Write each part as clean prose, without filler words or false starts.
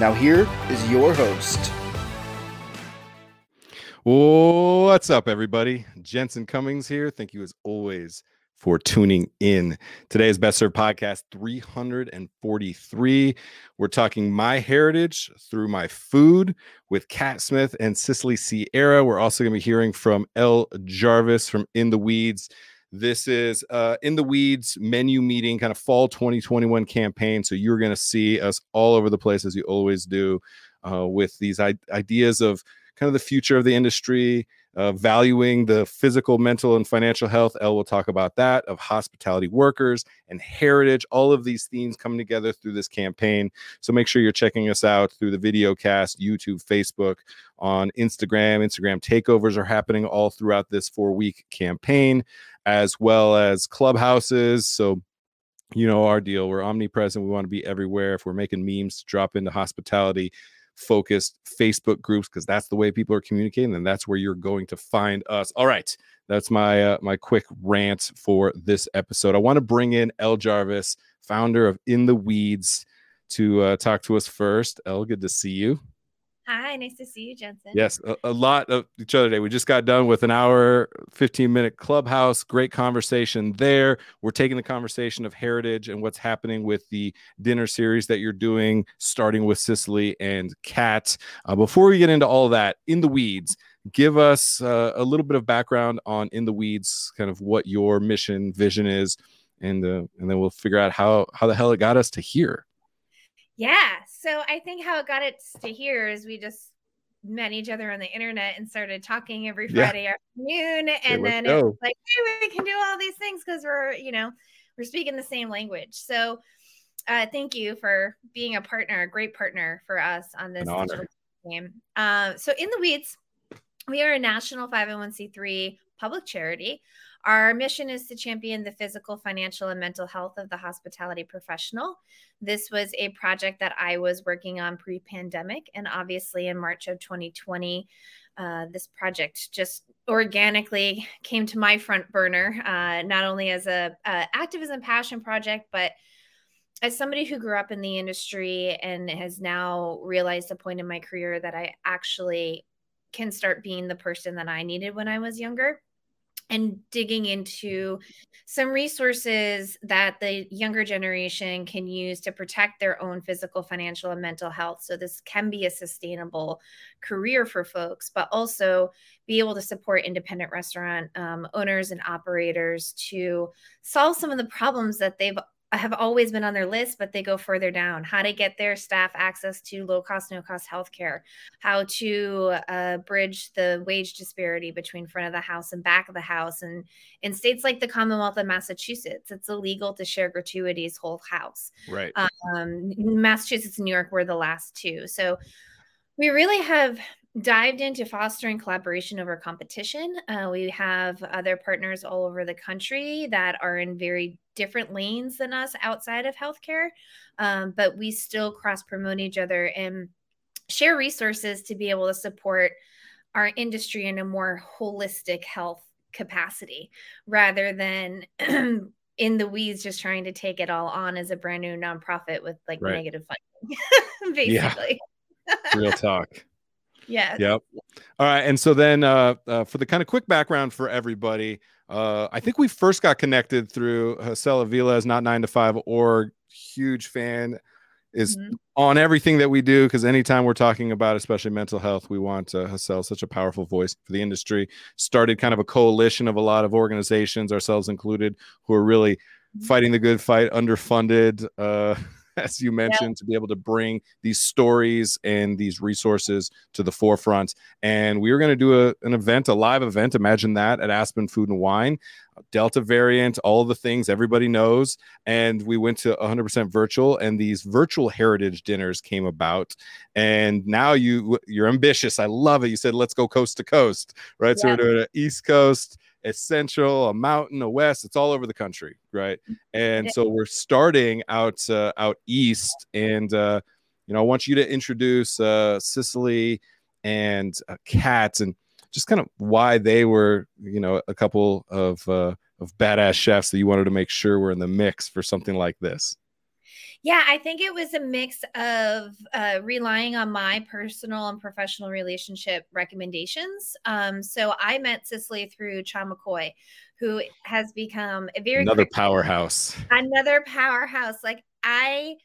Now here is your host. What's up, everybody? Jensen Cummings here. Thank you as always for tuning in. Today's Best Served Podcast 343. We're talking my heritage through my food with Cat Smith and Cicely Sierra. We're also going to be hearing from L. Jarvis from In the Weeds. This is In the Weeds menu meeting, kind of fall 2021 campaign. So you're going to see us all over the place, as you always do, with these ideas of kind of the future of the industry, valuing the physical, mental, and financial health. Elle will talk about that, of hospitality workers and heritage. All of these themes come together through this campaign. So make sure you're checking us out through the video cast, YouTube, Facebook, on Instagram. Instagram takeovers are happening all throughout this 4-week campaign, as well as clubhouses. So you know our deal. We're omnipresent. We want to be everywhere. If we're making memes, drop into hospitality focused Facebook groups, because that's the way people are communicating, and that's where you're going to find us. All right, that's my quick rant for this episode. I want to bring in L. Jarvis, founder of In the Weeds, to talk to us first. L, good to see you. Hi, nice to see you, Jensen. Yes, a lot of each other today. We just got done with an hour, 15-minute clubhouse. Great conversation there. We're taking the conversation of heritage and what's happening with the dinner series that you're doing, starting with Cicely and Kat. Before we get into all that, In the Weeds, give us a little bit of background on In the Weeds, kind of what your mission, vision is, and then we'll figure out how the hell it got us to here. Yeah, so I think how it got us to here is we just met each other on the internet and started talking every Friday afternoon, and then it was like, hey, we can do all these things because we're speaking the same language. So thank you for being a partner, a great partner for us on this game. So In the Weeds, we are a national 501c3 public charity. Our mission is to champion the physical, financial, and mental health of the hospitality professional. This was a project that I was working on pre-pandemic, and obviously in March of 2020, this project just organically came to my front burner, not only as a activism passion project, but as somebody who grew up in the industry and has now realized a point in my career that I actually can start being the person that I needed when I was younger. And digging into some resources that the younger generation can use to protect their own physical, financial, and mental health. So this can be a sustainable career for folks, but also be able to support independent restaurant owners and operators to solve some of the problems that they've have always been on their list, but they go further down. How to get their staff access to low-cost, no-cost healthcare, how to bridge the wage disparity between front of the house and back of the house. And in states like the Commonwealth of Massachusetts, it's illegal to share gratuities whole house. Right. Massachusetts and New York were the last two. So we really have dived into fostering collaboration over competition. We have other partners all over the country that are in very different lanes than us outside of healthcare, but we still cross-promote each other and share resources to be able to support our industry in a more holistic health capacity rather than In the Weeds just trying to take it all on as a brand new nonprofit with like negative funding, basically. Real talk. Yeah. Yep. All right. And so then for the kind of quick background for everybody, I think we first got connected through Hassel Avila's Not9to5.org. Huge fan is on everything that we do, because anytime we're talking about, especially mental health, we want Hassel, such a powerful voice for the industry. Started kind of a coalition of a lot of organizations, ourselves included, who are really fighting the good fight, underfunded, as you mentioned, to be able to bring these stories and these resources to the forefront. And we are going to do an event, a live event, imagine that, at Aspen Food and Wine. Delta variant, all the things everybody knows. And we went to 100% virtual, and these virtual heritage dinners came about. And now you're ambitious. I love it. You said, let's go coast to coast, right? Yeah. So we're doing an East Coast, a Central, a Mountain, a West. It's all over the country, right? And so we're starting out East. And, I want you to introduce Cicely and Cat, and just kind of why they were, a couple of badass chefs that you wanted to make sure were in the mix for something like this. Yeah, I think it was a mix of relying on my personal and professional relationship recommendations. So I met Cicely through Cha McCoy, who has become a very powerhouse. Another powerhouse. Like, I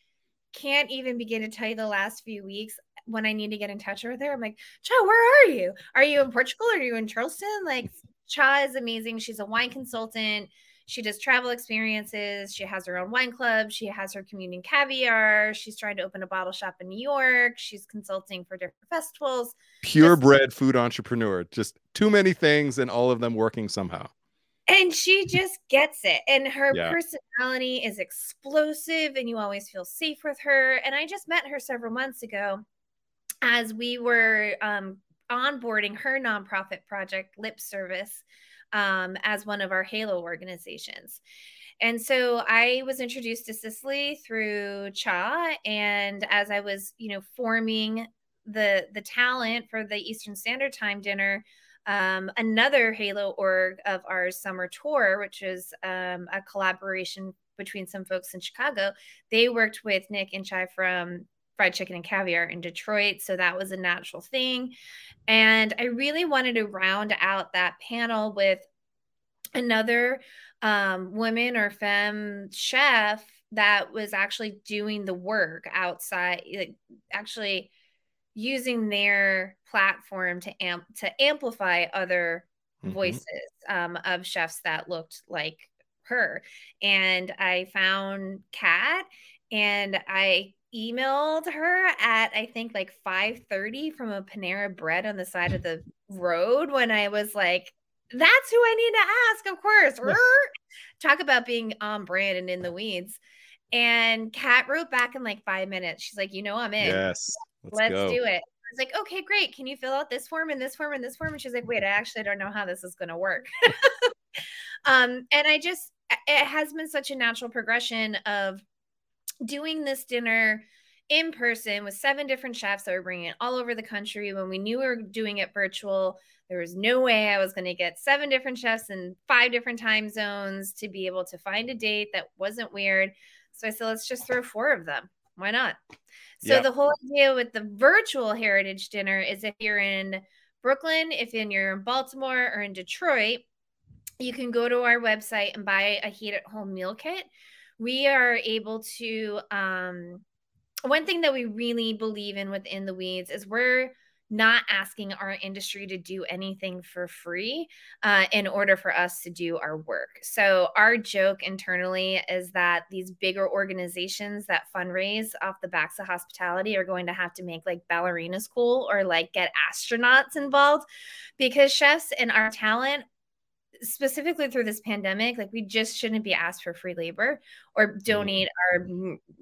can't even begin to tell you the last few weeks when I need to get in touch with her. I'm like, Cha, where are you? Are you in Portugal? Are you in Charleston? Like, Cha is amazing. She's a wine consultant. She does travel experiences. She has her own wine club. She has her community caviar. She's trying to open a bottle shop in New York. She's consulting for different festivals. Purebred food entrepreneur. Just too many things and all of them working somehow. And she just gets it. And her personality is explosive, and you always feel safe with her. And I just met her several months ago as we were onboarding her nonprofit project, Lip Service, as one of our Halo organizations. And so I was introduced to Cicely through Cha. And as I was, forming the talent for the Eastern Standard Time dinner, another Halo org of our summer tour, which is a collaboration between some folks in Chicago, they worked with Nick and Shai from Fried Chicken and Caviar in Detroit. So that was a natural thing. And I really wanted to round out that panel with another woman or femme chef that was actually doing the work outside, like actually using their platform to amplify other voices of chefs that looked like her. And I found Cat, and I emailed her at, I think, like 5:30 from a Panera Bread on the side of the road, when I was like, that's who I need to ask, of course. Talk about being on brand and in the weeds. And Kat wrote back in like 5 minutes. She's like, I'm in. Yes, let's do it. I was like, okay, great. Can you fill out this form and this form and this form? And she's like, wait, I actually don't know how this is going to work. And it has been such a natural progression of doing this dinner in person with 7 different chefs that were bringing it all over the country. When we knew we were doing it virtual, there was no way I was going to get 7 different chefs in 5 different time zones to be able to find a date that wasn't weird. So I said, let's just throw 4 of them. Why not? So the whole idea with the virtual heritage dinner is, if you're in Brooklyn, you're in Baltimore or in Detroit, you can go to our website and buy a heat at home meal kit. We are able to, one thing that we really believe in within the Weeds is we're not asking our industry to do anything for free in order for us to do our work. So our joke internally is that these bigger organizations that fundraise off the backs of hospitality are going to have to make like ballerinas cool, or like get astronauts involved, because chefs and our talent, specifically through this pandemic, like, we just shouldn't be asked for free labor or donate our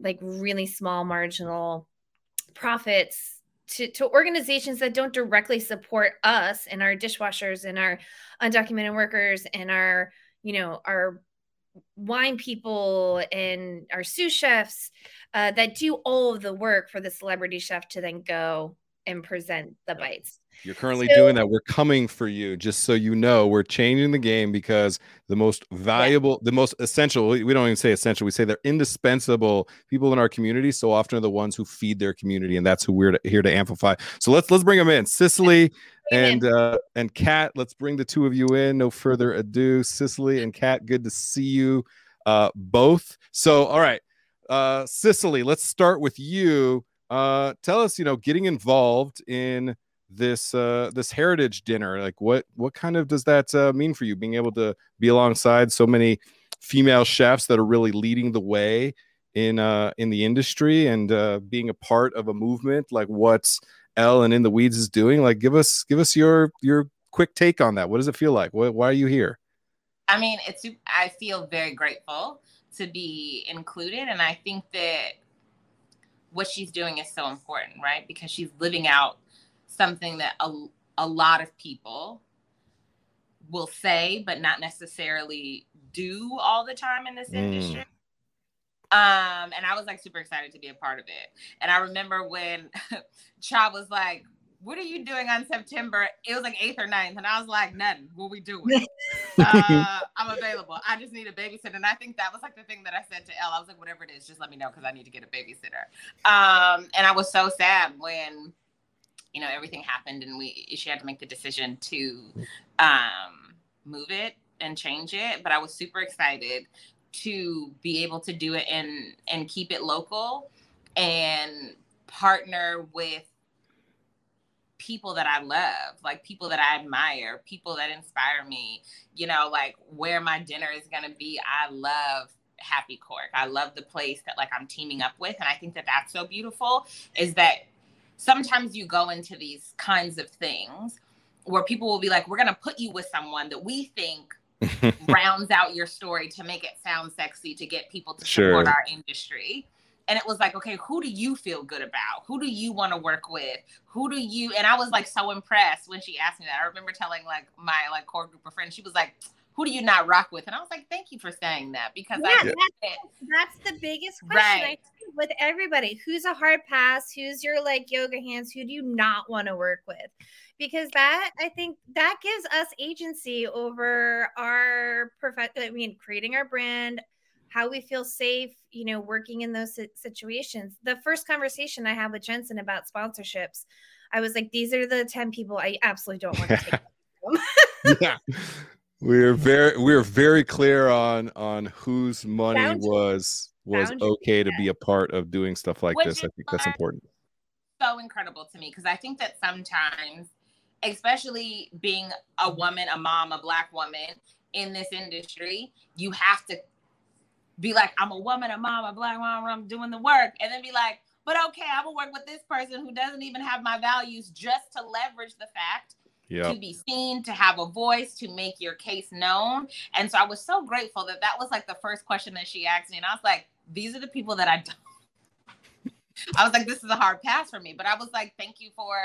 like really small marginal profits to organizations that don't directly support us and our dishwashers and our undocumented workers and our, our wine people and our sous chefs that do all of the work for the celebrity chef to then go and present the bites. You're currently doing that. We're coming for you. Just so you know, we're changing the game, because the most valuable, the most essential, we don't even say essential, we say they're indispensable people in our community so often are the ones who feed their community. And that's who we're here to amplify. So let's bring them in. Cicely and Cat, let's bring the two of you in. No further ado. Cicely and Cat, good to see you both. So, all right. Cicely, let's start with you. Tell us, getting involved in this heritage dinner, like what kind of does that mean for you, being able to be alongside so many female chefs that are really leading the way in the industry and being a part of a movement like what L and In the Weeds is doing. Like, give us your quick take on that. What does it feel like? Why are you here? I mean, I feel very grateful to be included, and I think that what she's doing is so important, right? Because she's living out something that a lot of people will say, but not necessarily do all the time in this industry. And I was like super excited to be a part of it. And I remember when Cha was like, "What are you doing on September?" It was like 8th or 9th. And I was like, "Nothing. What we doing?" I'm available. I just need a babysitter. And I think that was like the thing that I said to Elle. I was like, "Whatever it is, just let me know, because I need to get a babysitter." And I was so sad when, you know, everything happened and she had to make the decision to move it and change it. But I was super excited to be able to do it and keep it local and partner with people that I love, like people that I admire, people that inspire me, you know, like where my dinner is going to be. I love Happy Cork. I love the place that like I'm teaming up with. And I think that that's so beautiful, is that sometimes you go into these kinds of things where people will be like, "We're going to put you with someone that we think rounds out your story to make it sound sexy, to get people to support our industry." And it was like, okay, who do you feel good about? Who do you want to work with? And I was like so impressed when she asked me that. I remember telling like my like core group of friends, she was like, "Who do you not rock with?" And I was like, thank you for saying that, because that's the biggest question I think with everybody. Who's a hard pass? Who's your like yoga hands? Who do you not want to work with? Because that, I think that gives us agency over our creating our brand, how we feel safe, you know, working in those situations. The first conversation I had with Jensen about sponsorships, I was like, these are the 10 people I absolutely don't want to take. Yeah. We're very clear on whose money was okay to be a part of doing stuff like this. I think that's important. So incredible to me, because I think that sometimes, especially being a woman, a mom, a Black woman in this industry, you have to be like, "I'm a woman, a mom, a Black mom, I'm doing the work," and then be like, "But okay, I will work with this person who doesn't even have my values," just to leverage the fact. Yep. To be seen, to have a voice, to make your case known. And so I was so grateful that that was like the first question that she asked me. And I was like, these are the people that I was like, this is a hard pass for me. But I was like, thank you for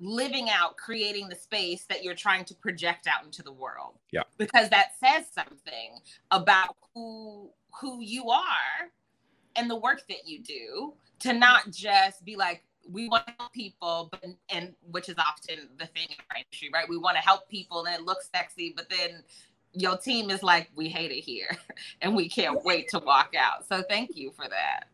living out, creating the space that you're trying to project out into the world. Yeah. Because that says something about who you are and the work that you do, to not just be like, we want to help people, but, and which is often the thing in our industry, right? We want to help people and it looks sexy, but then your team is like, "We hate it here and we can't wait to walk out." So thank you for that.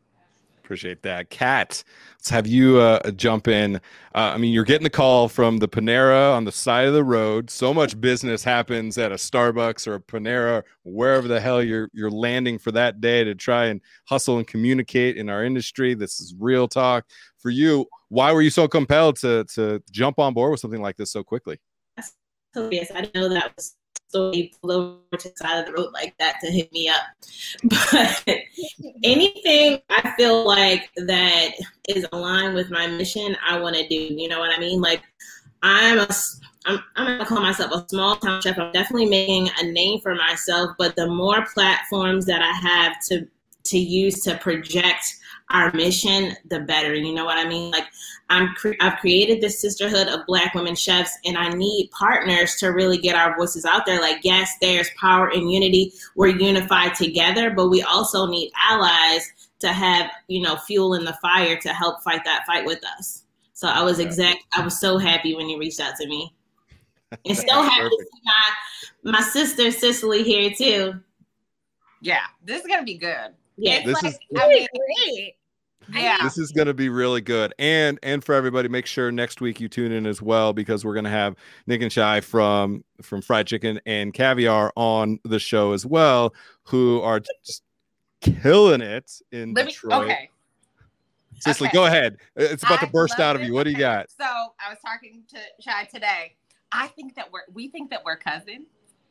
Appreciate that. Kat, let's have you jump in. I mean, you're getting the call from the Panera on the side of the road. So much business happens at a Starbucks or a Panera, wherever the hell you're landing for that day to try and hustle and communicate in our industry. This is real talk for you. Why were you so compelled to jump on board with something like this so quickly? Yes, I know that was story flow to the side of the road like that to hit me up. But anything I feel like that is aligned with my mission, I want to do. You know what I mean? Like, I'm going to call myself a small-time chef. I'm definitely making a name for myself, but the more platforms that I have to use to project our mission, the better. You know what I mean? Like, I've created this sisterhood of Black women chefs, and I need partners to really get our voices out there. Like, yes, there's power in unity. We're unified together, but we also need allies to have, you know, fuel in the fire to help fight that fight with us. So I was so happy when you reached out to me. And so happy to see my sister Cicely here too. Yeah, this is going to be good. Yeah, this is going to be really good. And for everybody, make sure next week you tune in as well, because we're going to have Nick and Shai from Fried Chicken and Caviar on the show as well, who are just killing it in Detroit. Okay. Cicely, go ahead. It's about to burst out of you. What do you got? So I was talking to Shai today. I think that we think that we're cousins.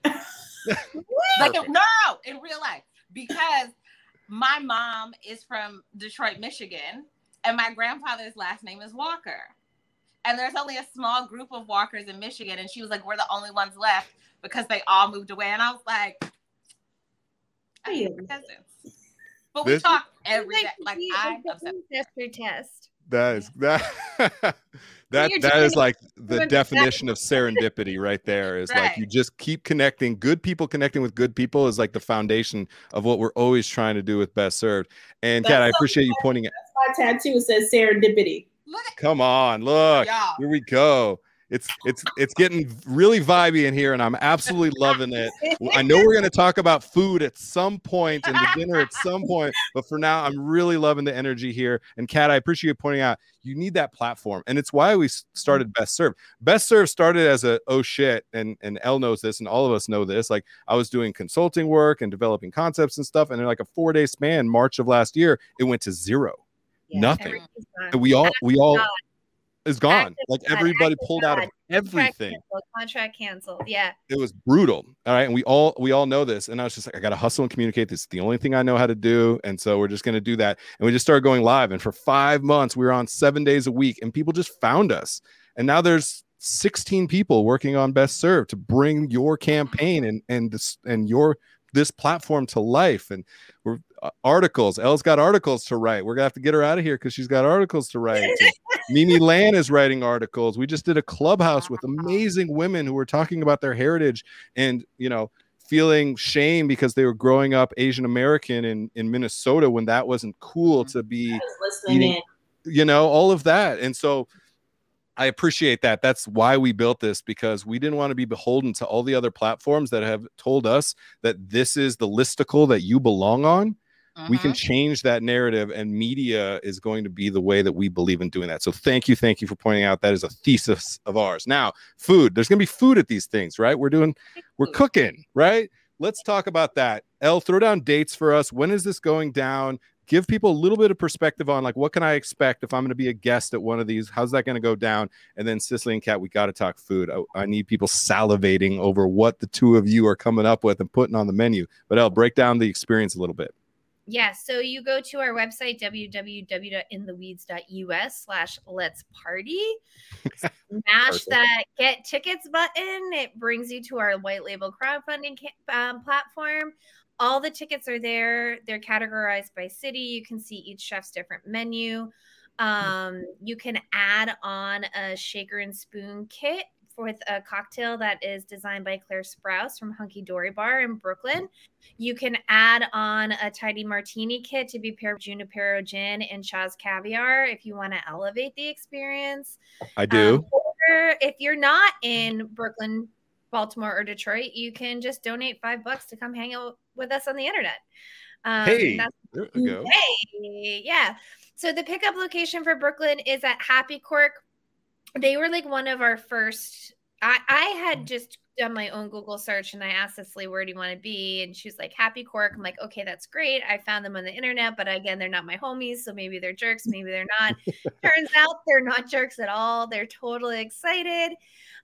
Like, no, in real life, because my mom is from Detroit, Michigan, and my grandfather's last name is Walker. And there's only a small group of Walkers in Michigan. And she was like, we're the only ones left because they all moved away. And I was like, I hate my cousins. But we talk every day. Like, I'm upset. That is that is like the definition of serendipity right there. Is like you just keep connecting. Good people connecting with good people is like the foundation of what we're always trying to do with Best Served. And Kat, I appreciate you pointing it. That's my tattoo says serendipity. Come on, look. Y'all. Here we go. It's getting really vibey in here, and I'm absolutely loving it. I know we're going to talk about food at some point and the dinner at some point, but for now, I'm really loving the energy here. And Kat, I appreciate you pointing out you need that platform, and it's why we started Best Served. Best Served started as a oh shit, and Elle knows this, and all of us know this. Like I was doing consulting work and developing concepts and stuff, and in like a 4-day span, March of last year, it went to zero, nothing. And we all. Is gone. Active, like everybody pulled out of everything. Contract canceled. Yeah. It was brutal. All right. And we all know this. And I was just like, I got to hustle and communicate. This is the only thing I know how to do. And so we're just going to do that. And we just started going live. And for 5 months, we were on 7 days a week and people just found us. And now there's 16 people working on Best Served to bring your campaign and this platform to life. And we're articles. Elle's got articles to write. We're gonna have to get her out of here because she's got articles to write. Mimi Lan is writing articles. We just did a clubhouse with amazing women who were talking about their heritage and, you know, feeling shame because they were growing up Asian American in Minnesota when that wasn't cool to be eating, you know, all of that. And so I appreciate that. That's why we built this, because we didn't want to be beholden to all the other platforms that have told us that this is the listicle that you belong on. We can change that narrative, and media is going to be the way that we believe in doing that. So thank you for pointing out that is a thesis of ours. Now, food. There's going to be food at these things, right? We're cooking, right? Let's talk about that. Elle, throw down dates for us. When is this going down? Give people a little bit of perspective on, like, what can I expect if I'm going to be a guest at one of these? How's that going to go down? And then Cicely and Kat, we got to talk food. I need people salivating over what the two of you are coming up with and putting on the menu. But Elle, break down the experience a little bit. Yeah, so you go to our website, www.intheweeds.us/letsparty. Smash that get tickets button. It brings you to our white label crowdfunding platform. All the tickets are there. They're categorized by city. You can see each chef's different menu. You can add on a shaker and spoon kit with a cocktail that is designed by Claire Sprouse from Hunky Dory Bar in Brooklyn. You can add on a tidy martini kit to be paired with Junipero gin and Chaz caviar if you want to elevate the experience. I do. Or if you're not in Brooklyn, Baltimore, or Detroit, you can just donate $5 to come hang out with us on the internet. There we go. Hey, yeah. So the pickup location for Brooklyn is at Happy Cork. They were like one of our first. I had just done my own Google search and I asked Cicely, where do you want to be? And she was like, Happy Cork. I'm like, okay, that's great. I found them on the internet, but again, they're not my homies. So maybe they're jerks. Maybe they're not. Turns out they're not jerks at all. They're totally excited.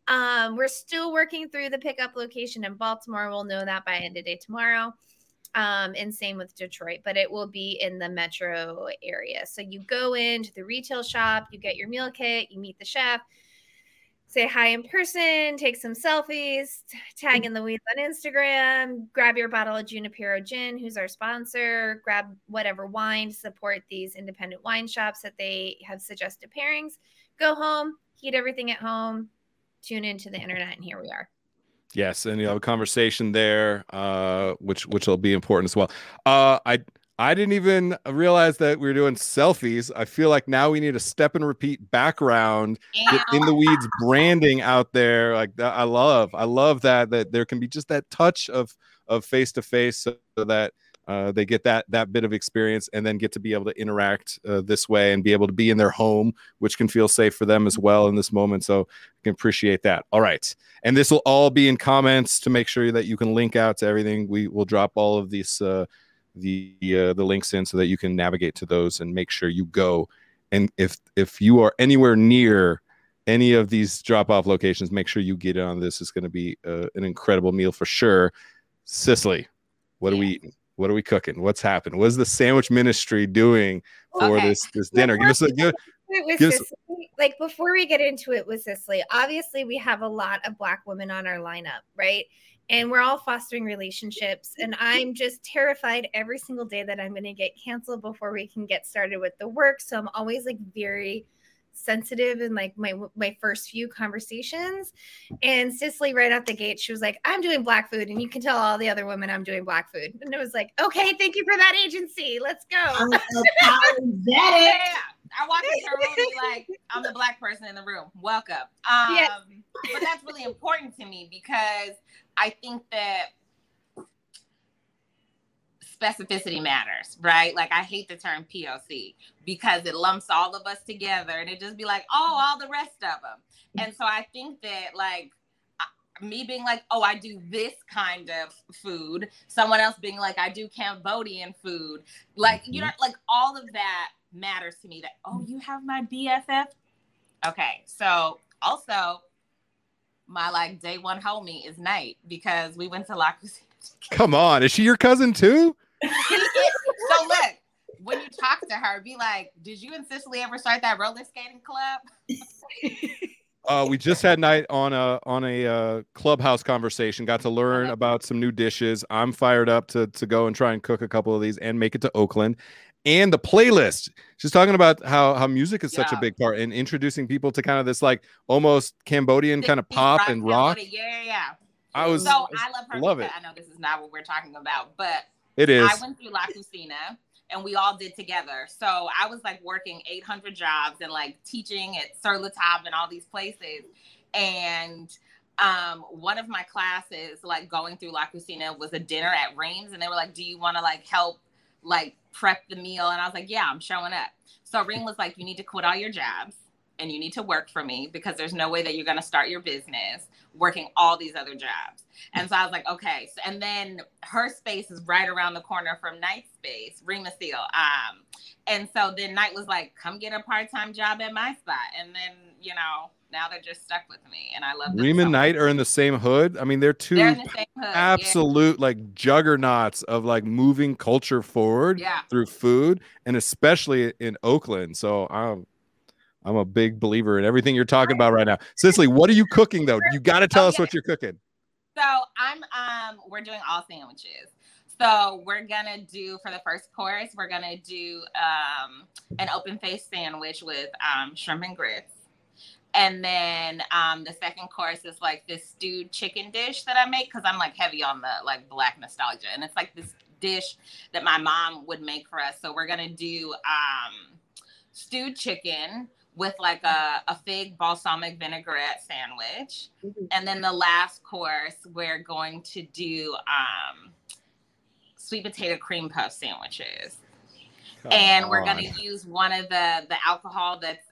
We're still working through the pickup location in Baltimore. We'll know that by end of day tomorrow. And same with Detroit, but it will be in the metro area. So you go into the retail shop, you get your meal kit, you meet the chef, say hi in person, take some selfies, tag In the Weeds on Instagram, grab your bottle of Junipero Gin, who's our sponsor, grab whatever wine to support these independent wine shops that they have suggested pairings, go home, heat everything at home, tune into the internet, and here we are. Yes, and you'll have a conversation there, which will be important as well. I didn't even realize that we were doing selfies. I feel like now we need a step and repeat background, get In the Weeds branding out there. Like I love that there can be just that touch of face to face, so that they get that bit of experience and then get to be able to interact this way and be able to be in their home, which can feel safe for them as well in this moment. So I can appreciate that. All right. And this will all be in comments to make sure that you can link out to everything. We will drop all of these, the links in so that you can navigate to those and make sure you go. And if you are anywhere near any of these drop-off locations, make sure you get on this. It's going to be an incredible meal for sure. Cicely, what are we eating? What are we cooking? What's happened? What's the sandwich ministry doing for this dinner? Give us a good. Like, before we get into it with Cicely, obviously we have a lot of Black women on our lineup, right? And we're all fostering relationships. And I'm just terrified every single day that I'm going to get canceled before we can get started with the work. So I'm always like very sensitive in like my first few conversations. And Cicely, right out the gate, she was like, I'm doing Black food. And you can tell all the other women I'm doing Black food. And it was like, okay, thank you for that agency. Let's go. I walked into her room and be like, I'm the Black person in the room. Welcome. But that's really important to me because I think that specificity matters, right? Like, I hate the term POC because it lumps all of us together and it just be like, oh, all the rest of them. And so I think that, like, me being like, oh, I do this kind of food. Someone else being like, I do Cambodian food. Like, you know, like all of that matters to me. That, oh, you have my BFF? Okay. So also my like day one homie is Knight because we went to La Cuisine. Come on. Is she your cousin too? So look, when you talk to her, be like, did you and Cicely ever start that roller skating club? We just had Night on a Clubhouse conversation, got to learn about some new dishes. I'm fired up to go and try and cook a couple of these and make it to Oakland. And the playlist. She's talking about how music is such a big part and introducing people to kind of this like almost Cambodian kind of pop and rock. Yeah. I love her. Love it. I know this is not what we're talking about, but it is. I went through La Cucina and we all did together. So I was like working 800 jobs and like teaching at Sur La Table and all these places. And one of my classes, like going through La Cucina, was a dinner at Reams, and they were like, "Do you want to like help like prep the meal?" And I was like, "Yeah, I'm showing up." So Reem was like, "You need to quit all your jobs and you need to work for me because there's no way that you're going to start your business working all these other jobs." And so I was like, okay. So, and then her space is right around the corner from Knight's space, Rima Seal. And so then Knight was like, come get a part-time job at my spot. And then, you know, now they're just stuck with me. And I love them. Rima and Knight are in the same hood. I mean, they're two absolute like juggernauts of like moving culture forward through food, and especially in Oakland. So I'm a big believer in everything you're talking about right now. Cicely, what are you cooking though? You got to tell us what you're cooking. So we're doing all sandwiches. So we're going to do, for the first course, we're going to do an open faced sandwich with shrimp and grits. And then the second course is like this stewed chicken dish that I make because I'm like heavy on the like Black nostalgia. And it's like this dish that my mom would make for us. So we're going to do stewed chicken with like a fig balsamic vinaigrette sandwich. And then the last course, we're going to do sweet potato cream puff sandwiches. Come on. We're going to use one of the alcohol that's,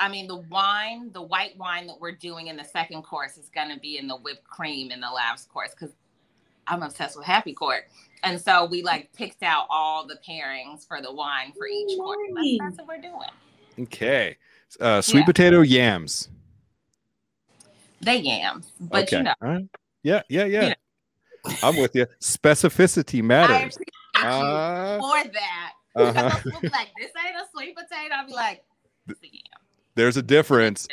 the white wine that we're doing in the second course is going to be in the whipped cream in the last course because I'm obsessed with Happy Cork. And so we like picked out all the pairings for the wine for each course. That's what we're doing. Okay. Sweet potato yams. They yams. But okay. You know. All right. Yeah. You know. I'm with you. Specificity matters. I appreciate you for that. Uh-huh. We'll be like, this ain't a sweet potato. I'll be like, it's a yam. There's a difference.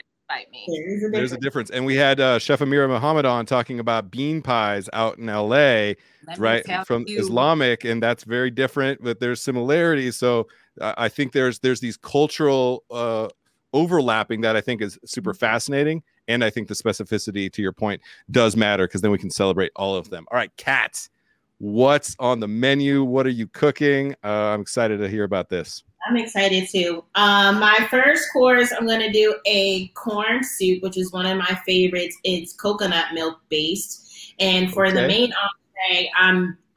There's a difference. And we had Chef Amirah Muhammad on talking about bean pies out in LA, right? From Islamic, and that's very different, but there's similarities. So I think there's these cultural overlapping that I think is super fascinating. And I think the specificity, to your point, does matter because then we can celebrate all of them. All right, Kat, what's on the menu? What are you cooking? I'm excited to hear about this. I'm excited too. My first course, I'm going to do a corn soup, which is one of my favorites. It's coconut milk based. And for the main entree,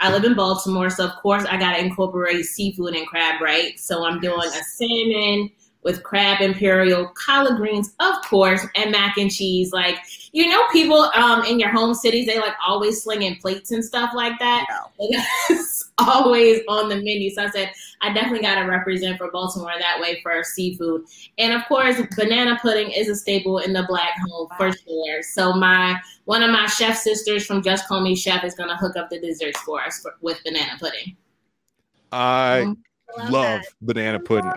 I live in Baltimore, so of course I got to incorporate seafood and crab, right? So I'm doing a salmon with crab imperial, collard greens, of course, and mac and cheese. Like, you know, people in your home cities, they like always slinging plates and stuff like that. No. It's always on the menu. So I said, I definitely got to represent for Baltimore that way for seafood. And of course, banana pudding is a staple in the Black home for sure. So one of my chef sisters from Just Call Me Chef is going to hook up the desserts for us with banana pudding. I love banana pudding.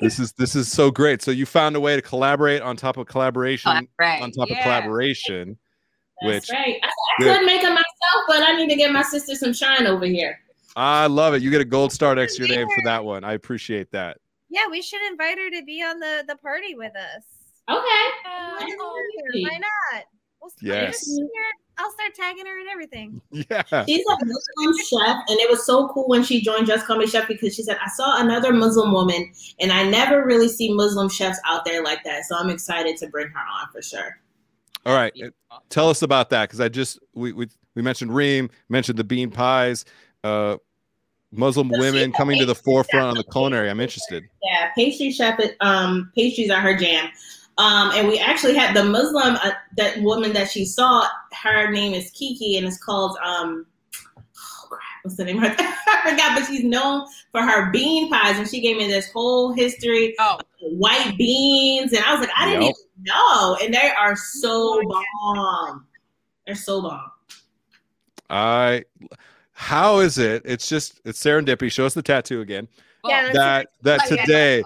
This is so great. So you found a way to collaborate on top of collaboration. Collaboration. That's which right. I could make it myself, but I need to get my sister some shine over here. I love it. You get a gold star next to your name for that one. I appreciate that. Yeah, we should invite her to be on the party with us. Okay. Why not? Yes. I'll start tagging her and everything. Yeah. She's a Muslim chef, and it was so cool when she joined Just Call Me Chef because she said, I saw another Muslim woman, and I never really see Muslim chefs out there like that. So I'm excited to bring her on for sure. All right. Tell us about that because we mentioned Reem, mentioned the bean pies, Muslim women coming to the forefront on the culinary. I'm interested. Yeah, pastry chef, pastries are her jam. And we actually had the Muslim, that woman that she saw, her name is Kiki, and it's called, what's the name? I forgot, but she's known for her bean pies, and she gave me this whole history of white beans, and I was like, I didn't even know, and they are so bomb. They're so bomb. How is it? It's serendipity. Show us the tattoo again. Yeah, that today,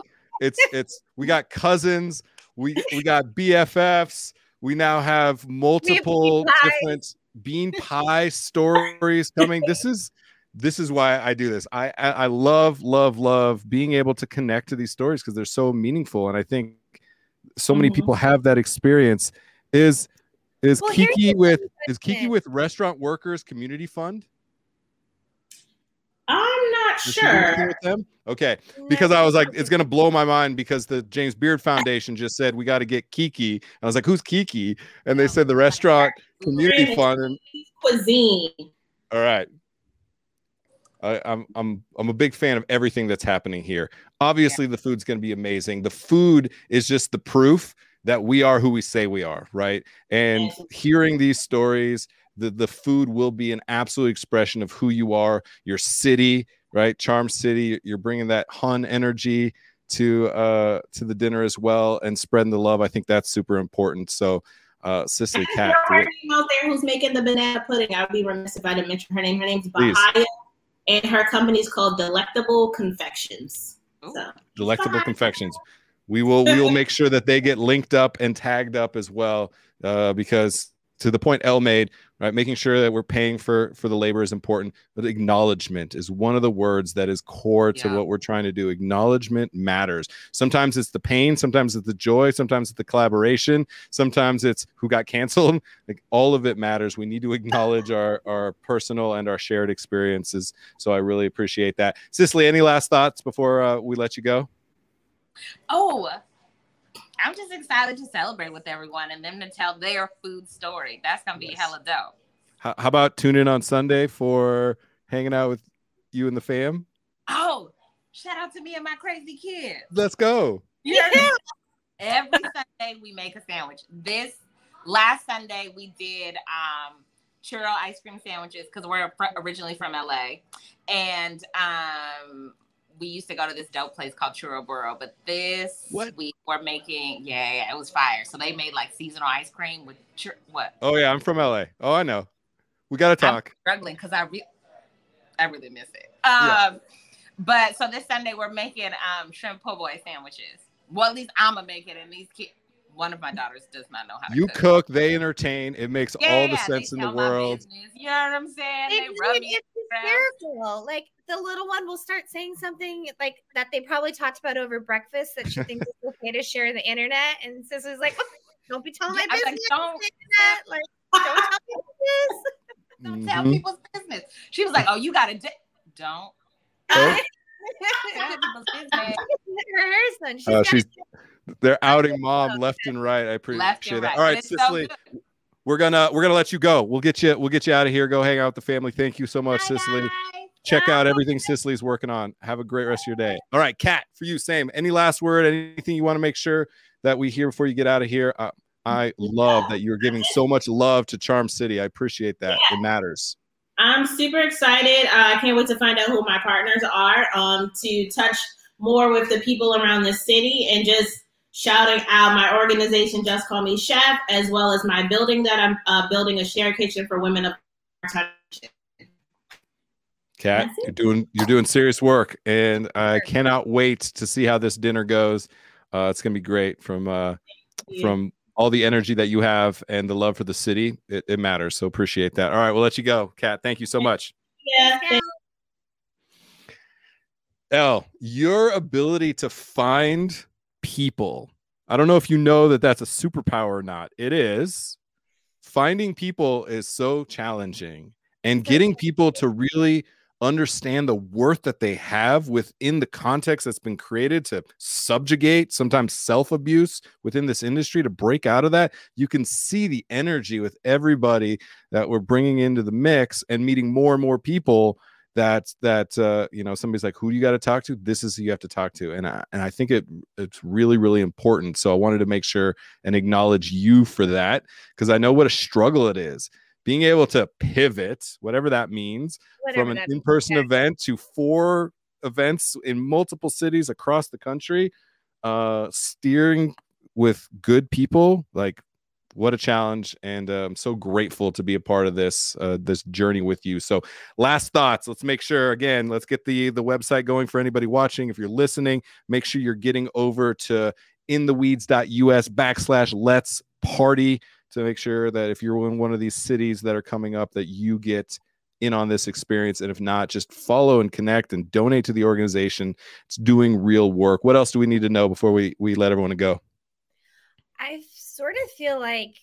we got cousins. We got BFFs. We now have multiple different bean pie stories coming. This is why I do this. I love being able to connect to these stories because they're so meaningful. And I think so many people have that experience. Is Kiki with Restaurant Workers Community Fund? I'm not sure. With them? Okay. Because I was like, it's going to blow my mind because the James Beard Foundation just said, we got to get Kiki. And I was like, who's Kiki? And they said the Restaurant Community Fund. And... cuisine. All right. I'm a big fan of everything that's happening here. Obviously, the food's going to be amazing. The food is just the proof that we are who we say we are, right? And hearing these stories, the food will be an absolute expression of who you are, your city, right? Charm City. You're bringing that Hun energy to the dinner as well and spreading the love. I think that's super important. So, Cicely, Cat. There's a girl out there who's making the banana pudding. I would be remiss if I didn't mention her name. Her name's Bahia, and her company's called Delectable Confections. So. Delectable Confections. We will make sure that they get linked up and tagged up as well because to the point Elle made, right, making sure that we're paying for the labor is important, but acknowledgement is one of the words that is core to what we're trying to do. Acknowledgement matters. Sometimes it's the pain, sometimes it's the joy, sometimes it's the collaboration, sometimes it's who got canceled. Like all of it matters. We need to acknowledge our personal and our shared experiences. So I really appreciate that. Cicely, any last thoughts before we let you go? Oh, I'm just excited to celebrate with everyone and them to tell their food story. That's going to be hella dope. How about tune in on Sunday for hanging out with you and the fam? Oh, shout out to me and my crazy kids. Let's go. Every Sunday we make a sandwich. This last Sunday we did churro ice cream sandwiches because we're originally from LA. And we used to go to this dope place called Churroboro, but week we're making, it was fire. So they made like seasonal ice cream with what? Oh yeah, I'm from LA. Oh, I know. We gotta talk. I'm struggling because I really miss it. But so this Sunday we're making shrimp po' boy sandwiches. Well, at least I'ma make it, and these kids. One of my daughters does not know how to cook. You cook, they entertain. It makes all the sense in the world. You know what I'm saying? It's hysterical. Like the little one will start saying something like that they probably talked about over breakfast that she thinks it's okay to share the internet. And Cicely's like, oh, "Don't be telling my business." Don't tell people's business. Don't tell people's business. She was like, "Oh, you gotta don't." They're outing mom left and right. I appreciate that. All right, Cicely, we're gonna let you go. We'll get you out of here. Go hang out with the family. Thank you so much, Cicely. Check out everything Cicely's working on. Have a great rest of your day. All right, Cat, for you, same. Any last word? Anything you want to make sure that we hear before you get out of here? I love that you're giving so much love to Charm City. I appreciate that. Yeah. It matters. I'm super excited. I can't wait to find out who my partners are, to touch more with the people around the city, and just shouting out my organization, Just Call Me Chef, as well as my building that I'm building, a share kitchen for women of color. Kat, you're doing serious work, and I cannot wait to see how this dinner goes. It's going to be great from all the energy that you have and the love for the city. It matters. So appreciate that. All right, we'll let you go. Kat, thank you so much. Yeah. Elle, your ability to find people. I don't know if you know that that's a superpower or not. It is. Finding people is so challenging, and getting people to really understand the worth that they have within the context that's been created to subjugate, sometimes self-abuse within this industry, to break out of that. You can see the energy with everybody that we're bringing into the mix and meeting more and more people that somebody's like, who do you got to talk to? This is who you have to talk to. And I think it's really, really important. So I wanted to make sure and acknowledge you for that, because I know what a struggle it is. Being able to pivot, whatever that means, from an in-person event to 4 events in multiple cities across the country, steering with good people, like, what a challenge. And I'm so grateful to be a part of this journey with you. So last thoughts, let's make sure, again, let's get the website going for anybody watching. If you're listening, make sure you're getting over to intheweeds.us/letsparty. to make sure that if you're in one of these cities that are coming up, that you get in on this experience. And if not, just follow and connect and donate to the organization. It's doing real work. What else do we need to know before we let everyone go? I sort of feel like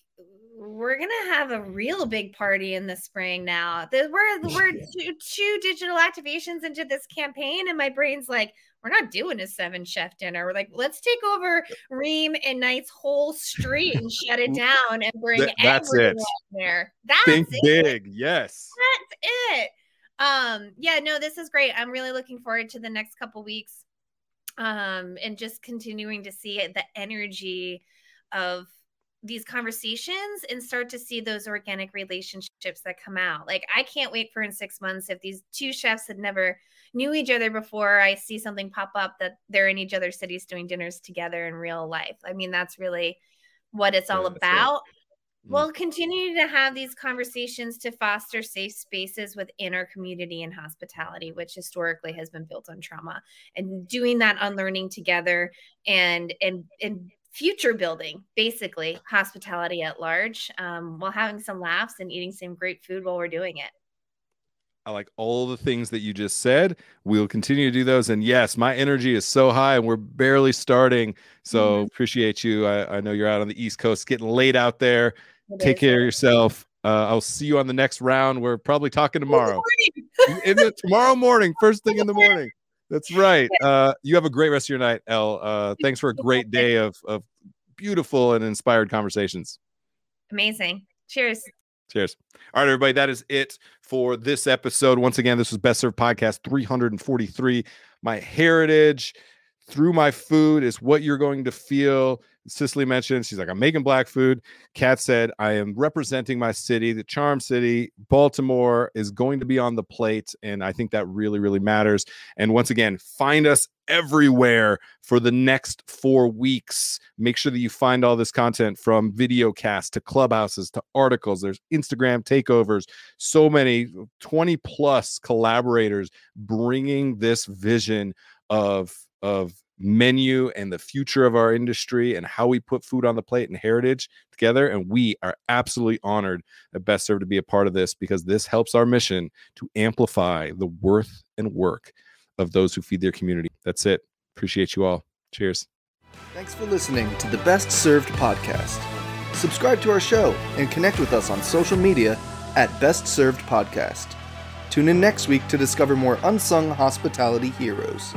we're going to have a real big party in the spring now. We're two digital activations into this campaign, and my brain's like, we're not doing a 7-chef dinner. We're like, let's take over Reem and Knight's whole street and shut it down and bring everyone there. Think big. Yes. That's it. This is great. I'm really looking forward to the next couple weeks, and just continuing to see the energy of these conversations and start to see those organic relationships that come out. Like, I can't wait for in 6 months, if these 2 chefs had never knew each other before, I see something pop up that they're in each other's cities doing dinners together in real life. I mean, that's really what it's all about. Mm-hmm. We'll continue to have these conversations to foster safe spaces within our community and hospitality, which historically has been built on trauma, and doing that unlearning together and future building, basically hospitality at large, while having some laughs and eating some great food while we're doing it. I like all the things that you just said. We'll continue to do those. And yes, my energy is so high and we're barely starting. So appreciate you. I know you're out on the East Coast getting late out there. Take care of yourself. I'll see you on the next round. We're probably talking tomorrow. Tomorrow morning, first thing in the morning. That's right. You have a great rest of your night, Elle. Thanks for a great day of beautiful and inspired conversations. Amazing. Cheers. Cheers. All right, everybody. That is it for this episode. Once again, this was Best Served Podcast 343. My heritage through my food is what you're going to feel. Cicely mentioned, she's like, I'm making Black food. Kat said, I am representing my city, the Charm City. Baltimore is going to be on the plate. And I think that really, really matters. And once again, find us everywhere for the next 4 weeks. Make sure that you find all this content, from videocasts to clubhouses to articles. There's Instagram takeovers. So many 20 plus collaborators bringing this vision of menu and the future of our industry and how we put food on the plate and heritage together. And we are absolutely honored at Best Served to be a part of this, because this helps our mission to amplify the worth and work of those who feed their community. That's it. Appreciate you all. Cheers. Thanks for listening to the Best Served Podcast. Subscribe to our show and connect with us on social media at Best Served Podcast. Tune in next week to discover more unsung hospitality heroes.